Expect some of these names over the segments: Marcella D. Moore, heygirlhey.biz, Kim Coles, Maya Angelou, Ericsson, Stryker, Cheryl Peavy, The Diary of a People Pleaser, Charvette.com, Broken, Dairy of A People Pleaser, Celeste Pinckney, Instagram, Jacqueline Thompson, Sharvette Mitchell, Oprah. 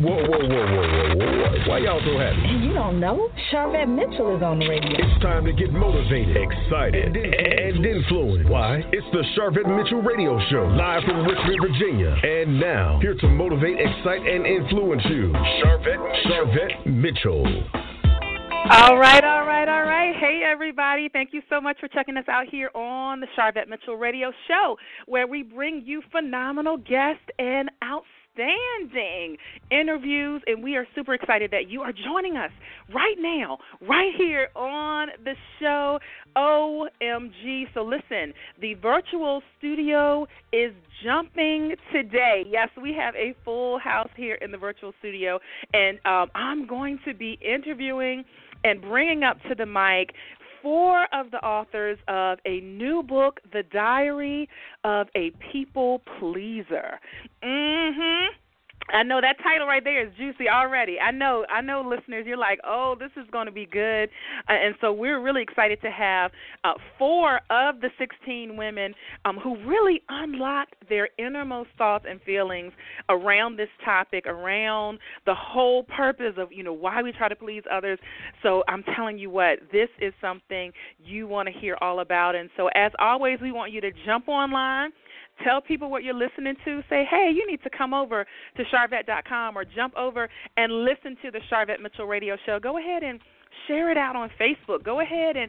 Whoa. Why y'all so happy? You don't know. Sharvette Mitchell is on the radio. It's time to get motivated, excited, and influenced. Why? It's the Sharvette Mitchell Radio Show, live from Richmond, Virginia. And now, here to motivate, excite, and influence you, Sharvette Mitchell. All right. Hey, everybody. Thank you so much for checking us out here on the Sharvette Mitchell Radio Show, where we bring you phenomenal guests and outstanding interviews, and we are super excited that you are joining us right now, right here on the show. OMG. So listen, the virtual studio is jumping today. Yes, we have a full house here in the virtual studio, and I'm going to be interviewing and bringing up to the mic four of the authors of a new book, The Diary of a People Pleaser. I know that title right there is juicy already. I know, listeners, you're like, oh, this is going to be good. And so we're really excited to have four of the 16 women who really unlocked their innermost thoughts and feelings around this topic, around the whole purpose of, you know, why we try to please others. So I'm telling you what, this is something you want to hear all about. And so as always, we want you to jump online. Tell people what you're listening to. Say, hey, you need to come over to Charvette.com or jump over and listen to the Sharvette Mitchell Radio Show. Go ahead and share it out on Facebook. Go ahead and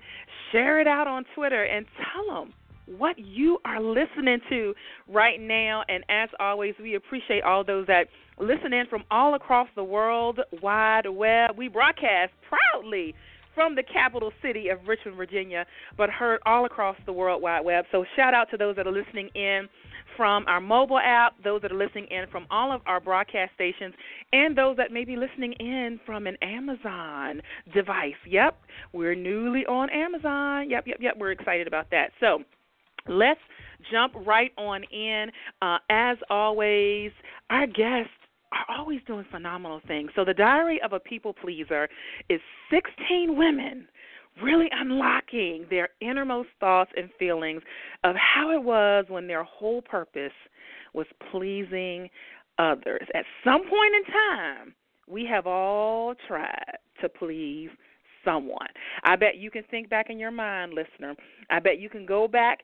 share it out on Twitter and tell them what you are listening to right now. And as always, we appreciate all those that listen in from all across the world wide web. We broadcast proudly from the capital city of Richmond, Virginia, but heard all across the World Wide Web. So shout out to those that are listening in from our mobile app, those that are listening in from all of our broadcast stations, and those that may be listening in from an Amazon device. Yep, we're newly on Amazon. Yep. We're excited about that. So let's jump right on in. As always, our guests are always doing phenomenal things. So The Diary of a People Pleaser is 16 women really unlocking their innermost thoughts and feelings of how it was when their whole purpose was pleasing others. At some point in time, we have all tried to please someone. I bet you can think back in your mind, listener. I bet you can go back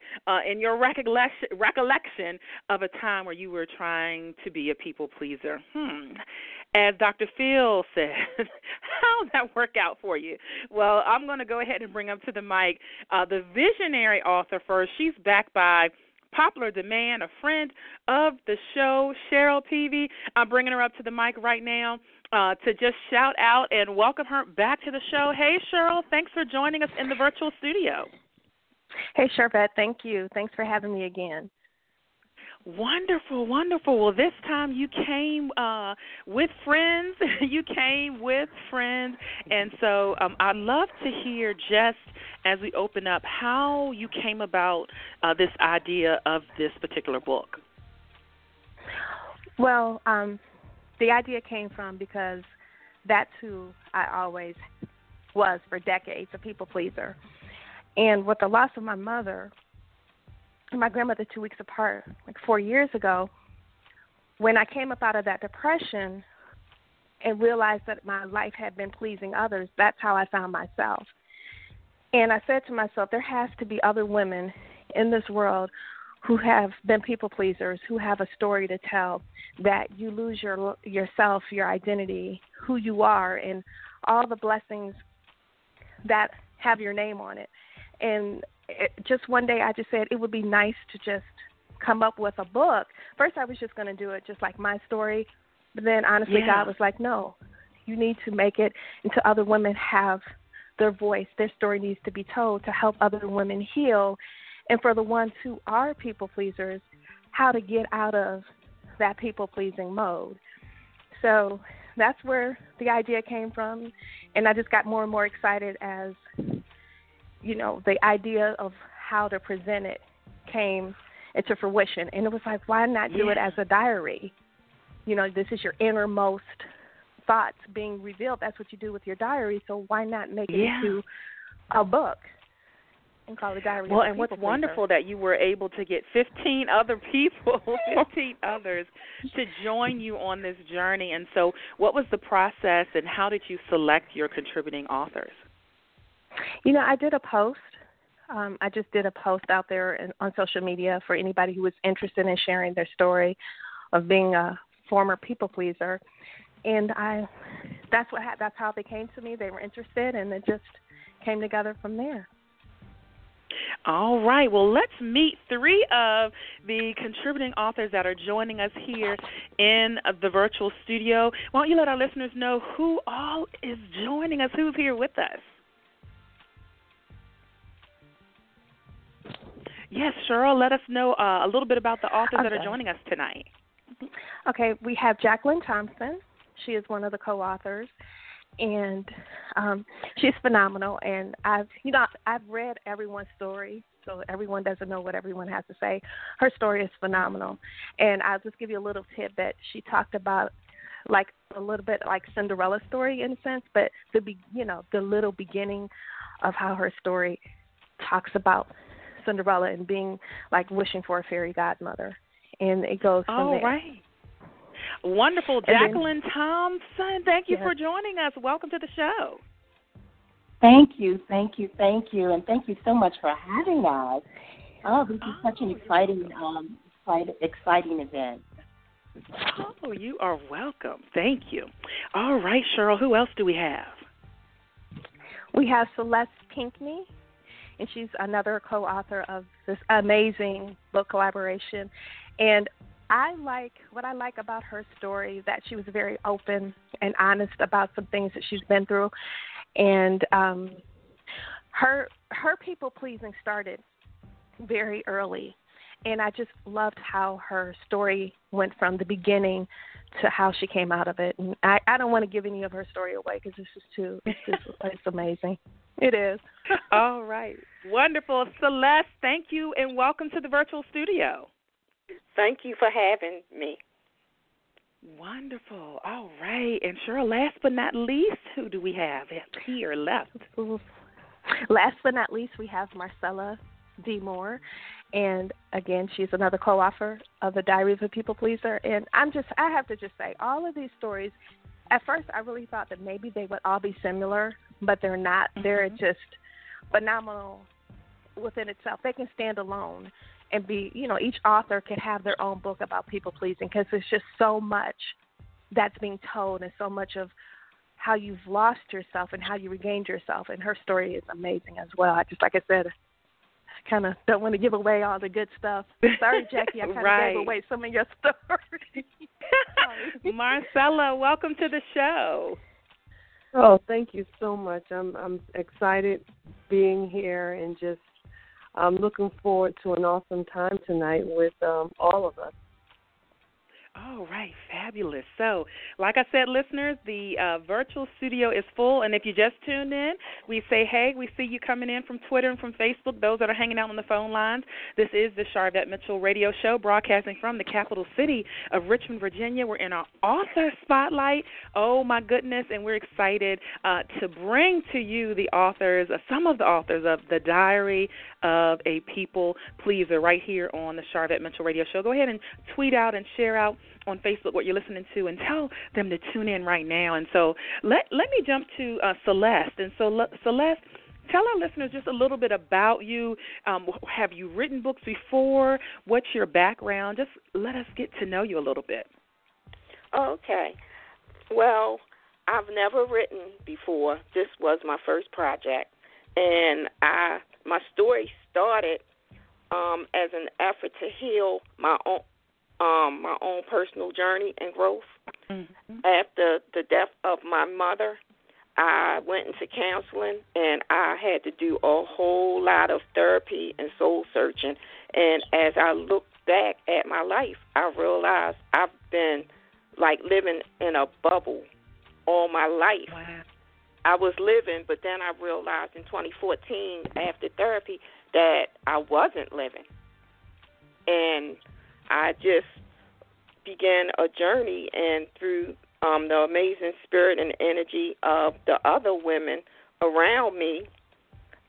in your recollection of a time where you were trying to be a people pleaser. As Dr. Phil said, how'd that work out for you? Well, I'm going to go ahead and bring up to the mic the visionary author first. She's backed by popular demand, a friend of the show, Cheryl Peavy. I'm bringing her up to the mic right now to just shout out and welcome her back to the show. Hey, Cheryl, thanks for joining us in the virtual studio. Hey, Charvette, thank you. Thanks for having me again. Wonderful. Well, this time you came with friends. And so I'd love to hear, just as we open up, how you came about this idea of this particular book. Well, the idea came from because that's who I always was for decades, a people pleaser. And with the loss of my mother and my grandmother 2 weeks apart, like 4 years ago, when I came up out of that depression and realized that my life had been pleasing others, that's how I found myself. And I said to myself, there has to be other women in this world who have been people pleasers, who have a story to tell, that you lose yourself, your identity, who you are, and all the blessings that have your name on it. And just one day I just said it would be nice to just come up with a book. First I was just going to do it just like my story, but then honestly God was like, no, you need to make it into other women have their voice. Their story needs to be told to help other women heal. And for the ones who are people pleasers, how to get out of that people pleasing mode. So that's where the idea came from. And I just got more and more excited as, you know, the idea of how to present it came into fruition. And it was like, why not do it as a diary? You know, this is your innermost thoughts being revealed. That's what you do with your diary. So why not make it into a book? and called The Diary of a People Pleaser. Well, and what's wonderful that you were able to get 15 other people, 15 others, to join you on this journey. And so what was the process, and how did you select your contributing authors? You know, I did a post. I just did a post out there on social media for anybody who was interested in sharing their story of being a former people pleaser. And that's how they came to me. They were interested, and it just came together from there. All right. Well, let's meet three of the contributing authors that are joining us here in the virtual studio. Why don't you let our listeners know who all is joining us, who's here with us? Yes, Cheryl, let us know a little bit about the authors that are joining us tonight. Okay, we have Jacqueline Thompson. She is one of the co-authors, and she's phenomenal. And I've read everyone's story, so everyone doesn't know what everyone has to say. Her story is phenomenal, and I'll just give you a little tidbit. She talked about like a little bit like Cinderella's story in a sense, but the little beginning of how her story talks about Cinderella and being like wishing for a fairy godmother, and it goes from there. All right. Wonderful. Jacqueline Thompson, thank you for joining us. Welcome to the show. Thank you. And thank you so much for having us. Oh, this is such an exciting event. Oh, you are welcome. Thank you. All right, Cheryl, who else do we have? We have Celeste Pinckney, and she's another co-author of this amazing book collaboration. And what I like about her story is that she was very open and honest about some things that she's been through. And her people-pleasing started very early. And I just loved how her story went from the beginning to how she came out of it. And I don't want to give any of her story away because it's amazing. It is. All right. Wonderful. Celeste, thank you, and welcome to the virtual studio. Thank you for having me. Wonderful. All right. And Cheryl, last but not least, who do we have here left? Last but not least, we have Marcella D. Moore. And, again, she's another co-author of The Diary of a People Pleaser. And I have to just say, all of these stories, at first I really thought that maybe they would all be similar, but they're not. Mm-hmm. They're just phenomenal within itself. They can stand alone and be, each author can have their own book about people-pleasing because there's just so much that's being told and so much of how you've lost yourself and how you regained yourself. And her story is amazing as well. I kind of don't want to give away all the good stuff. Sorry, Jackie, I kind of gave away some of your story. Marcella, welcome to the show. Oh, thank you so much. I'm excited being here and just I'm looking forward to an awesome time tonight with all of us. All right, fabulous. So, like I said, listeners, the virtual studio is full, and if you just tuned in, we say, hey, we see you coming in from Twitter and from Facebook, those that are hanging out on the phone lines. This is the Sharvette Mitchell Radio Show, broadcasting from the capital city of Richmond, Virginia. We're in our author spotlight. Oh, my goodness, and we're excited to bring to you the authors, some of the authors of The Diary of a People Pleaser right here on the Sharvette Mitchell Radio Show. Go ahead and tweet out and share out on Facebook what you're listening to and tell them to tune in right now. And so let me jump to Celeste. And so Celeste, tell our listeners just a little bit about you. Have you written books before? What's your background? Just let us get to know you a little bit. Okay. Well, I've never written before. This was my first project. And my story started as an effort to heal my own personal journey and growth. Mm-hmm. After the death of my mother, I went into counseling, and I had to do a whole lot of therapy and soul searching. And as I look back at my life, I realized I've been like living in a bubble all my life. Wow. I was living, but then I realized in 2014 after therapy that I wasn't living. And I just began a journey, and through the amazing spirit and energy of the other women around me,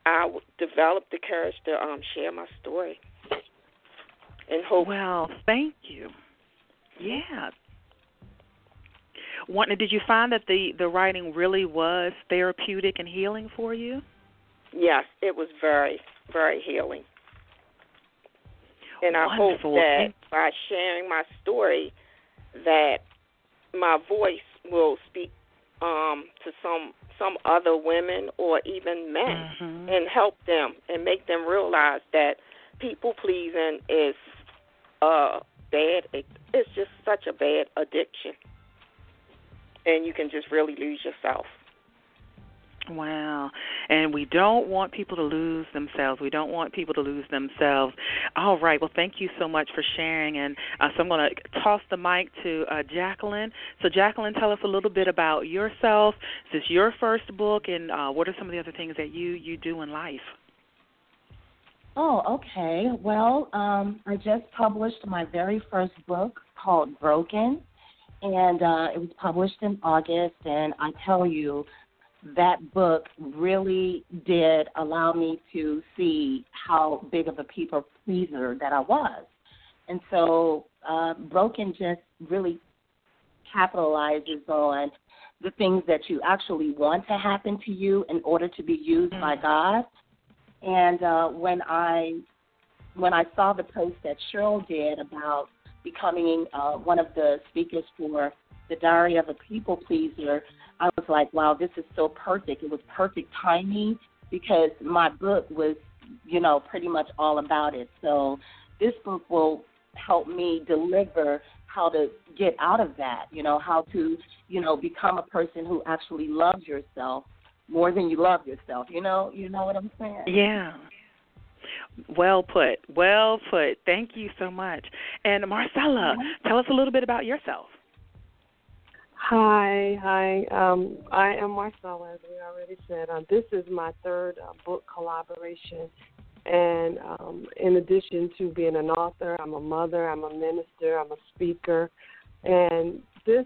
I developed the courage to share my story and hope. Well, thank you. Yeah. Did you find that the writing really was therapeutic and healing for you? Yes, it was very, very healing. And I hope that by sharing my story that my voice will speak to some other women or even men mm-hmm. and help them and make them realize that people pleasing is it's just such a bad addiction. And you can just really lose yourself. Wow. And we don't want people to lose themselves. All right. Well, thank you so much for sharing. And so I'm going to toss the mic to Jacqueline. So, Jacqueline, tell us a little bit about yourself. Is this your first book? And what are some of the other things that you do in life? Oh, okay. Well, I just published my very first book called Broken. And it was published in August. And I tell you, that book really did allow me to see how big of a people pleaser that I was. And so Broken just really capitalizes on the things that you actually want to happen to you in order to be used by God. And when I saw the post that Cheryl did about becoming one of the speakers for The Diary of a People Pleaser, I was like, wow, this is so perfect. It was perfect timing because my book was, pretty much all about it. So this book will help me deliver how to get out of that, how to, become a person who actually loves yourself more than you love yourself. You know what I'm saying? Yeah. Well put. Thank you so much. And Marcella, tell us a little bit about yourself. Hi. I am Marcella, as we already said. This is my third book collaboration. And in addition to being an author, I'm a mother, I'm a minister, I'm a speaker. And this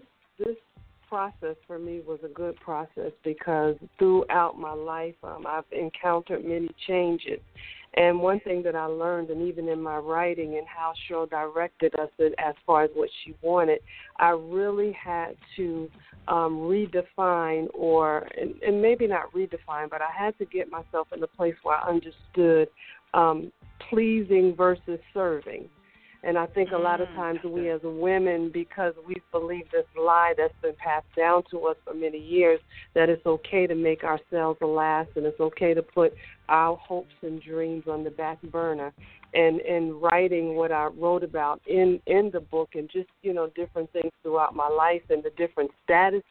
process for me was a good process because throughout my life, I've encountered many changes. And one thing that I learned, and even in my writing and how Cheryl directed us as far as what she wanted, I really had to redefine and maybe not redefine, but I had to get myself in a place where I understood pleasing versus serving. And I think a lot of times we as women, because we believe this lie that's been passed down to us for many years, that it's okay to make ourselves a last and it's okay to put our hopes and dreams on the back burner. And in writing what I wrote about in the book and just, different things throughout my life and the different status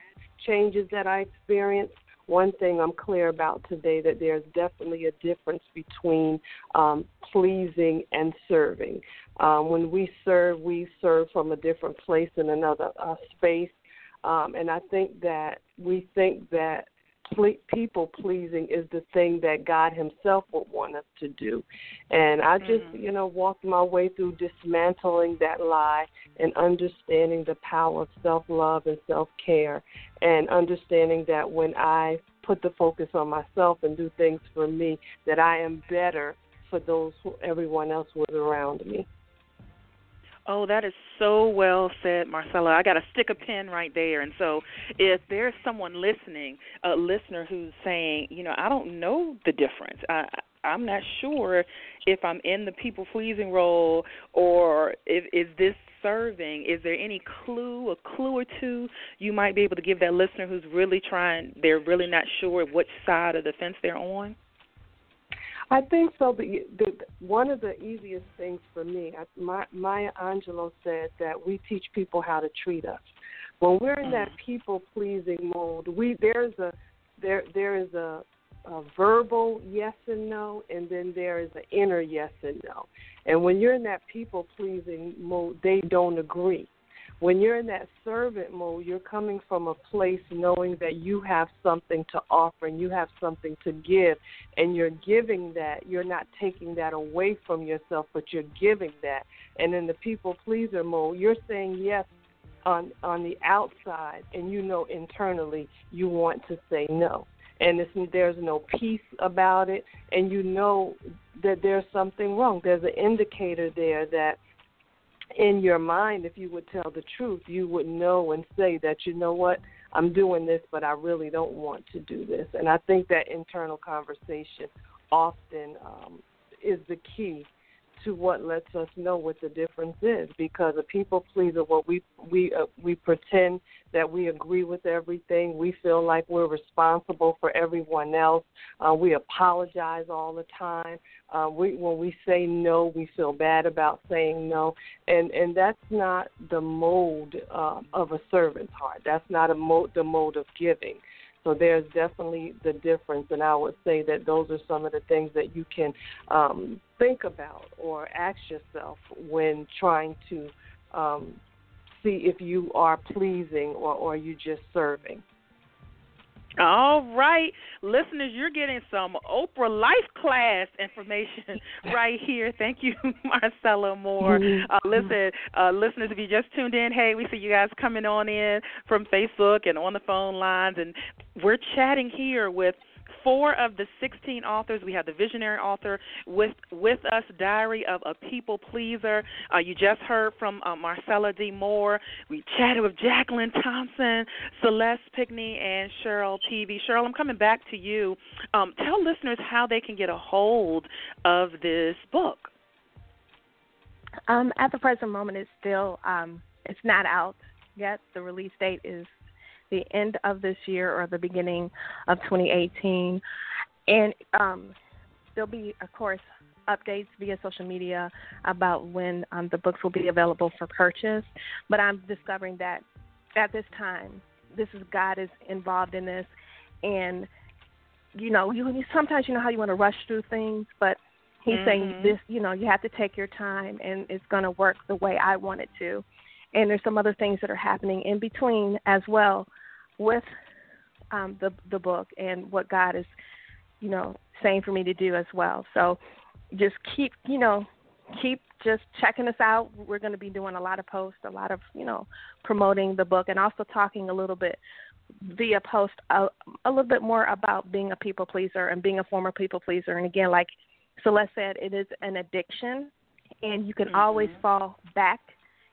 changes that I experienced, one thing I'm clear about today that there's definitely a difference between pleasing and serving. When we serve from a different place in another space. And I think that we think that people pleasing is the thing that God himself would want us to do. And I just, walked my way through dismantling that lie and understanding the power of self-love and self-care. And understanding that when I put the focus on myself and do things for me, that I am better for everyone else who is around me. Oh, that is so well said, Marcella. I got to stick a pin right there. And so if there's someone listening, a listener who's saying, I don't know the difference. I'm not sure if I'm in the people-pleasing role or is this serving. Is there any clue or two you might be able to give that listener who's really they're really not sure which side of the fence they're on? I think so, but one of the easiest things for me, Maya Angelou said that we teach people how to treat us. When we're in that people-pleasing mode, there is a verbal yes and no, and then there is an inner yes and no. And when you're in that people-pleasing mode, they don't agree. When you're in that servant mode, you're coming from a place knowing that you have something to offer and you have something to give, and you're giving that. You're not taking that away from yourself, but you're giving that. And in the people-pleaser mode, you're saying yes on the outside, and internally you want to say no. and there's no peace about it, and you know that there's something wrong. There's an indicator there that in your mind, if you would tell the truth, you would know and say that, you know what, I'm doing this, but I really don't want to do this. And I think that internal conversation often is the key to what lets us know what the difference is, because a people pleaser, what we pretend that we agree with everything, we feel like we're responsible for everyone else. We apologize all the time. When we say no, we feel bad about saying no, and that's not the mold of a servant's heart. That's not the mold of giving. So there's definitely the difference, and I would say that those are some of the things that you can think about or ask yourself when trying to see if you are pleasing or you just serving. All right. Listeners, you're getting some Oprah Life class information right here. Thank you, Marcella Moore. Listeners, if you just tuned in, hey, we see you guys coming on in from Facebook and on the phone lines, and we're chatting here with 4 of the 16 authors. We have the visionary author with us, Diary of a People Pleaser. You just heard from Marcella D. Moore. We chatted with Jacqueline Thompson, Celeste Pinckney, and Cheryl Peavy. Cheryl, I'm coming back to you. Tell listeners how they can get a hold of this book. At the present moment, it's still it's not out yet. The release date is the end of this year or the beginning of 2018. And there'll be, of course, updates via social media about when the books will be available for purchase. But I'm discovering that at this time, God is involved in this. And, you know, sometimes you know how you want to rush through things, but he's saying this, you know, you have to take your time and it's going to work the way I want it to. And there's some other things that are happening in between as well with the book and what God is, you know, saying for me to do as well. So just keep just checking us out. We're going to be doing a lot of posts, a lot of, you know, promoting the book and also talking a little bit via post a little bit more about being a people pleaser and being a former people pleaser. And again, like Celeste said, it is an addiction and you can always fall back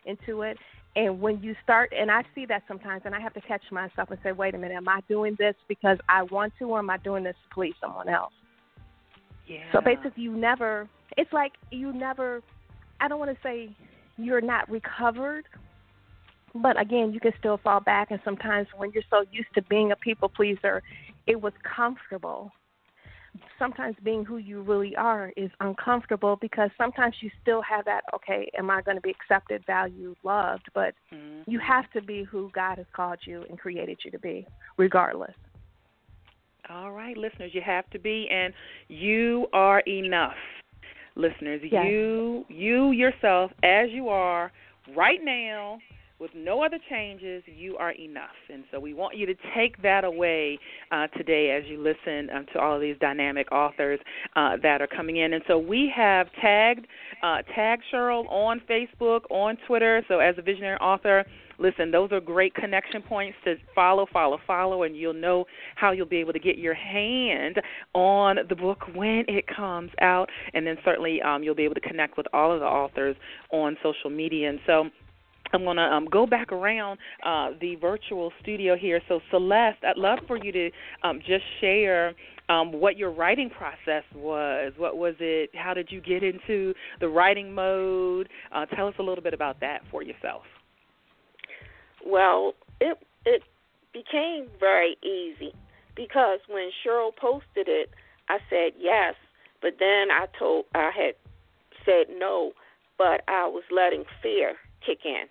into it. And when you start, and I see that sometimes, and I have to catch myself and say, wait a minute, am I doing this because I want to, or am I doing this to please someone else? Yeah. So basically I don't want to say you're not recovered, but again, you can still fall back. And sometimes when you're so used to being a people pleaser, it was comfortable. Sometimes being who you really are is uncomfortable because sometimes you still have that, okay, am I going to be accepted, valued, loved? But you have to be who God has called you and created you to be, regardless. All right, listeners, you have to be, and you are enough. Listeners, yes. you yourself, as you are right now, with no other changes, you are enough. And so we want you to take that away today as you listen to all of these dynamic authors that are coming in. And so we have tagged Cheryl on Facebook, on Twitter. So as a visionary author, listen, those are great connection points to follow, and you'll know how you'll be able to get your hand on the book when it comes out. And then certainly you'll be able to connect with all of the authors on social media. And so I'm going to go back around the virtual studio here. So, Celeste, I'd love for you to just share what your writing process was. What was it? How did you get into the writing mode? Tell us a little bit about that for yourself. Well, it became very easy because when Cheryl posted it, I said yes, but then I had said no, but I was letting fear kick in.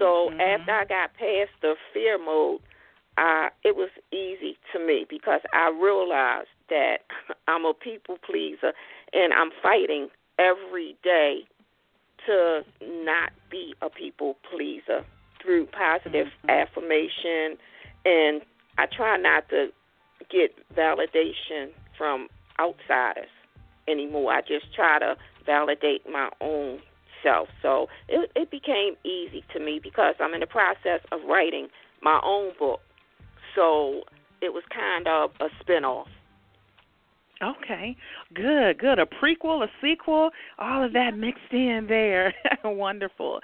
So after I got past the fear mode, it was easy to me because I realized that I'm a people pleaser and I'm fighting every day to not be a people pleaser through positive affirmation. And I try not to get validation from outsiders anymore. I just try to validate my own self. So it became easy to me because I'm in the process of writing my own book. So it was kind of a spinoff. Okay, good. A prequel, a sequel, all of that mixed in there. Wonderful.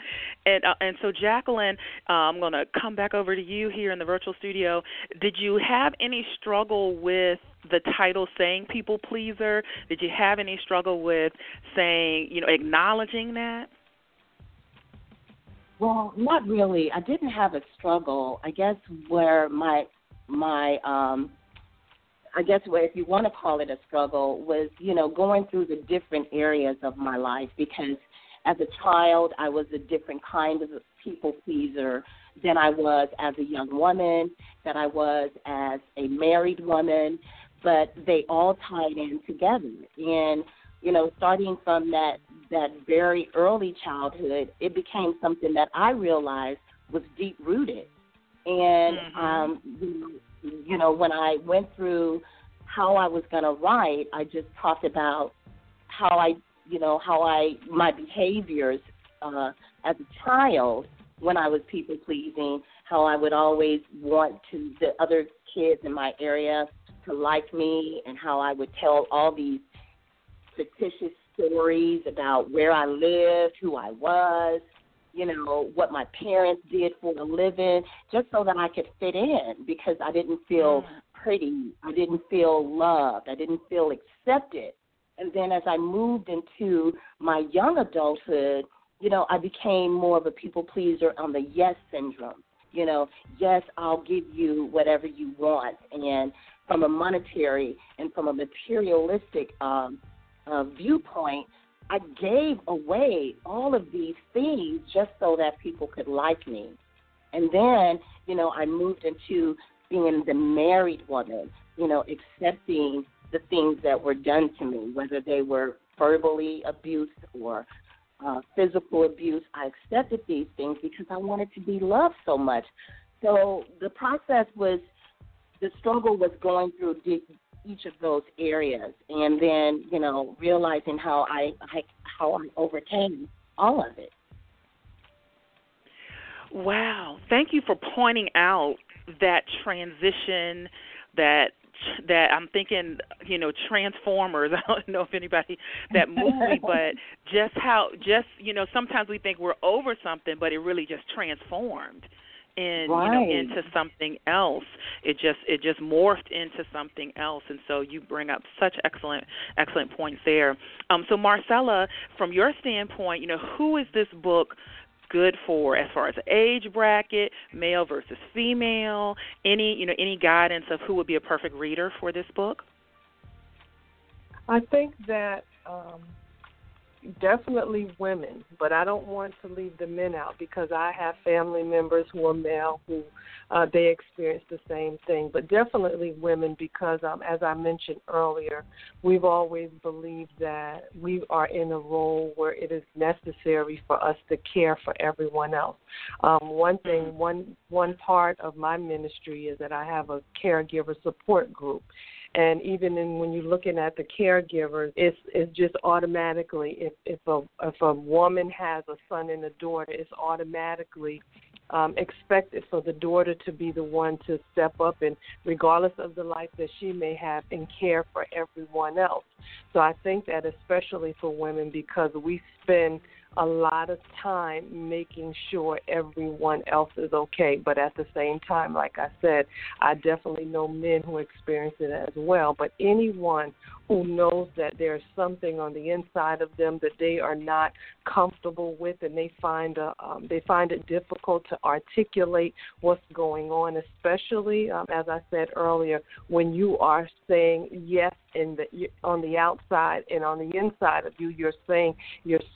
And so, Jacqueline, I'm going to come back over to you here in the virtual studio. Did you have any struggle with the title saying people pleaser? Did you have any struggle with saying, acknowledging that? Well, not really. I didn't have a struggle. I guess where my, if you want to call it a struggle, was, going through the different areas of my life, because as a child, I was a different kind of people pleaser than I was as a young woman, than I was as a married woman, but they all tied in together. And, starting from that very early childhood, it became something that I realized was deep-rooted. And, when I went through how I was going to write, I just talked about my behaviors as a child when I was people pleasing, how I would always want the other kids in my area to like me, and how I would tell all these fictitious stories about where I lived, who I was, what my parents did for a living, just so that I could fit in, because I didn't feel pretty. I didn't feel loved. I didn't feel accepted. And then as I moved into my young adulthood, I became more of a people pleaser on the yes syndrome. Yes, I'll give you whatever you want. And from a monetary and from a materialistic viewpoint, I gave away all of these things just so that people could like me. And then, I moved into being the married woman, accepting the things that were done to me, whether they were verbally abuse or physical abuse. I accepted these things because I wanted to be loved so much. So the struggle was going through each of those areas, and then realizing how I overcame all of it. Wow! Thank you for pointing out that transition. That I'm thinking, Transformers. I don't know if anybody that movie, but just how sometimes we think we're over something, but it really just transformed. Into something else. It just morphed into something else. And so you bring up such excellent points there. So Marcella, from your standpoint, who is this book good for as far as age bracket, male versus female? Any guidance of who would be a perfect reader for this book? I think that definitely women, but I don't want to leave the men out, because I have family members who are male who they experience the same thing. But definitely women, because as I mentioned earlier, we've always believed that we are in a role where it is necessary for us to care for everyone else. One part of my ministry is that I have a caregiver support group. And even when you're looking at the caregivers, it's just automatically, if a woman has a son and a daughter, it's automatically expected for the daughter to be the one to step up and, regardless of the life that she may have, and care for everyone else. So I think that especially for women, because we spend a lot of time making sure everyone else is okay. But at the same time, like I said, I definitely know men who experience it as well. But anyone who knows that there's something on the inside of them that they are not comfortable with, and they find it difficult to articulate what's going on, especially, as I said earlier, when you are saying yes on the outside, and on the inside of you, you're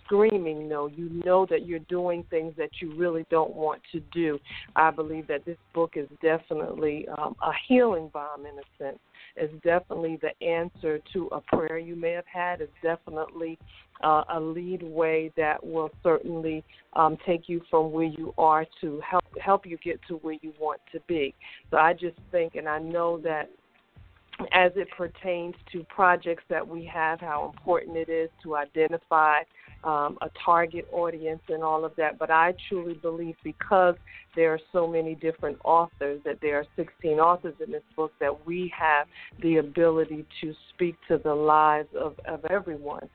screaming no. You know that you're doing things that you really don't want to do. I believe that this book is definitely a healing balm, in a sense. It's definitely the answer to a prayer you may have had. It's definitely a lead way that will certainly take you from where you are to help you get to where you want to be. So I just think, and I know that as it pertains to projects that we have, how important it is to identify a target audience and all of that. But I truly believe, because there are so many different authors, that there are 16 authors in this book, that we have the ability to speak to the lives of everyone,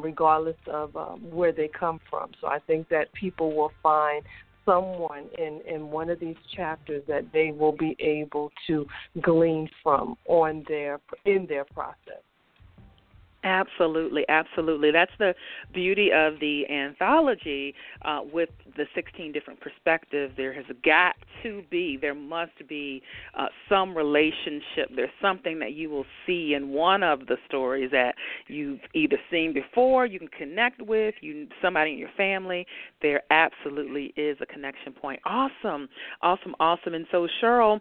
regardless of where they come from. So I think that people will find someone in one of these chapters that they will be able to glean from in their process. Absolutely, absolutely. That's the beauty of the anthology. With the 16 different perspectives, there has got to be, there must be some relationship. There's something that you will see in one of the stories that you've either seen before, you can connect with, somebody in your family. There absolutely is a connection point. Awesome, awesome, awesome. And so, Cheryl,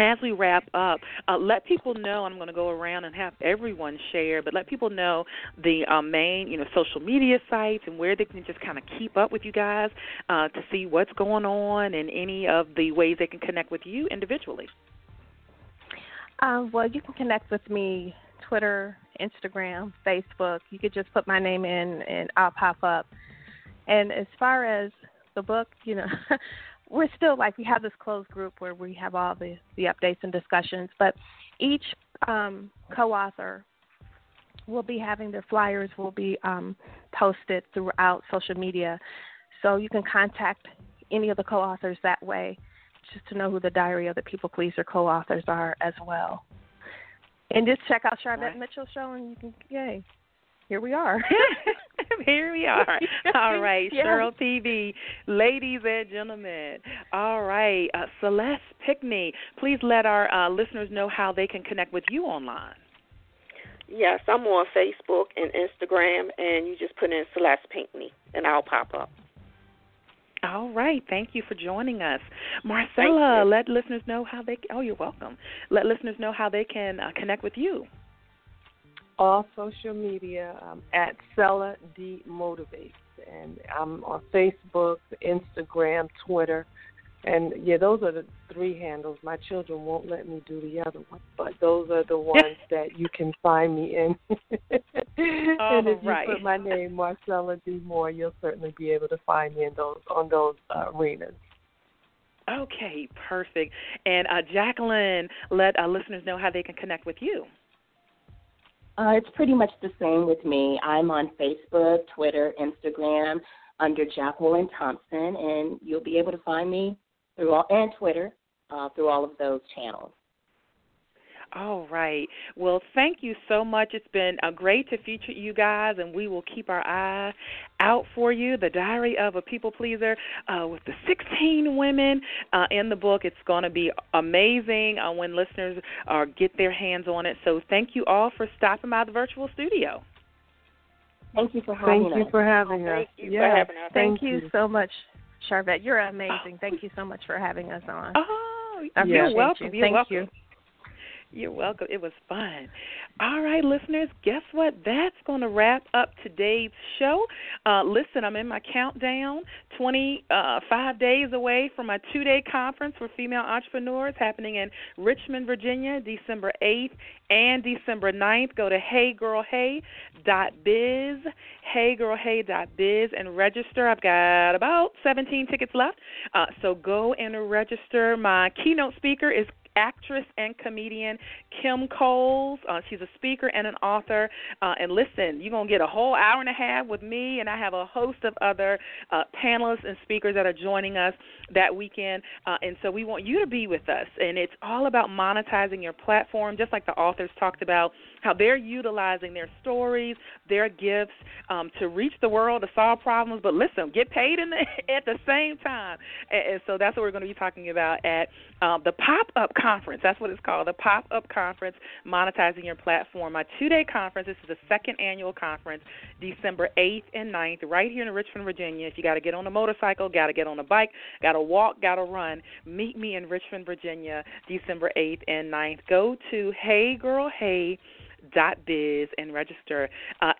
as we wrap up, let people know, I'm going to go around and have everyone share, but let people know the main social media sites and where they can just kind of keep up with you guys to see what's going on and any of the ways they can connect with you individually. Well, you can connect with me, Twitter, Instagram, Facebook. You could just put my name in and I'll pop up. And as far as the book, we're still we have this closed group where we have all the updates and discussions, but each co-author will be having their flyers will be posted throughout social media. So you can contact any of the co-authors that way, just to know who the Diary of the People Pleaser co-authors are as well. And just check out Sharvette Mitchell show and you can, yay. Here we are. Here we are. All right, yes. Cheryl Peavy, ladies and gentlemen. All right, Celeste Pinckney, please let our listeners know how they can connect with you online. Yes, I'm on Facebook and Instagram, and you just put in Celeste Pinckney, and I'll pop up. All right, thank you for joining us. Marcella, let listeners know how they – oh, you're welcome. Let listeners know how they can connect with you. All social media, at Cella D. Motivates. And I'm on Facebook, Instagram, Twitter. And, those are the three handles. My children won't let me do the other one, but those are the ones that you can find me in. And if you put my name, Marcella D. Moore, you'll certainly be able to find me in those arenas. Okay, perfect. And, Jacqueline, let our listeners know how they can connect with you. It's pretty much the same with me. I'm on Facebook, Twitter, Instagram under Jacqueline Thompson, and you'll be able to find me through all of those channels. All right. Well, thank you so much. It's been great to feature you guys, and we will keep our eye out for you. The Diary of a People Pleaser, with the 16 women in the book. It's going to be amazing when listeners get their hands on it. So thank you all for stopping by the virtual studio. Thank you for having us. Thank you for having us. Thank you so much, Charvette. You're amazing. Thank you so much for having us on. Oh, you're welcome. Thank you. You're welcome. It was fun. All right, listeners, guess what? That's going to wrap up today's show. Listen, I'm in my countdown, 25 days away from my two-day conference for female entrepreneurs happening in Richmond, Virginia, December 8th and December 9th. Go to heygirlhey.biz, heygirlhey.biz, and register. I've got about 17 tickets left, so go and register. My keynote speaker is actress and comedian Kim Coles. She's a speaker and an author. And listen, you're going to get a whole hour and a half with me, and I have a host of other panelists and speakers that are joining us that weekend. And so we want you to be with us. And it's all about monetizing your platform, just like the authors talked about, how they're utilizing their stories, their gifts to reach the world, to solve problems. But listen, get paid at the same time. And so that's what we're going to be talking about at the pop-up conference. That's what it's called, the pop-up conference, Monetizing Your Platform. My two-day conference, this is the second annual conference, December 8th and 9th, right here in Richmond, Virginia. If you got to get on a motorcycle, got to get on a bike, got to walk, got to run, meet me in Richmond, Virginia, December 8th and 9th. Go to heygirlhey.biz and register.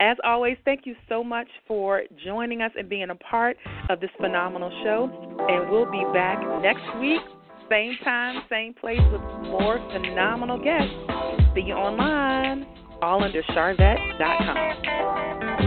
As always, thank you so much for joining us and being a part of this phenomenal show, and we'll be back next week Same time, same place with more phenomenal guests. See you online, all under Charvette.com.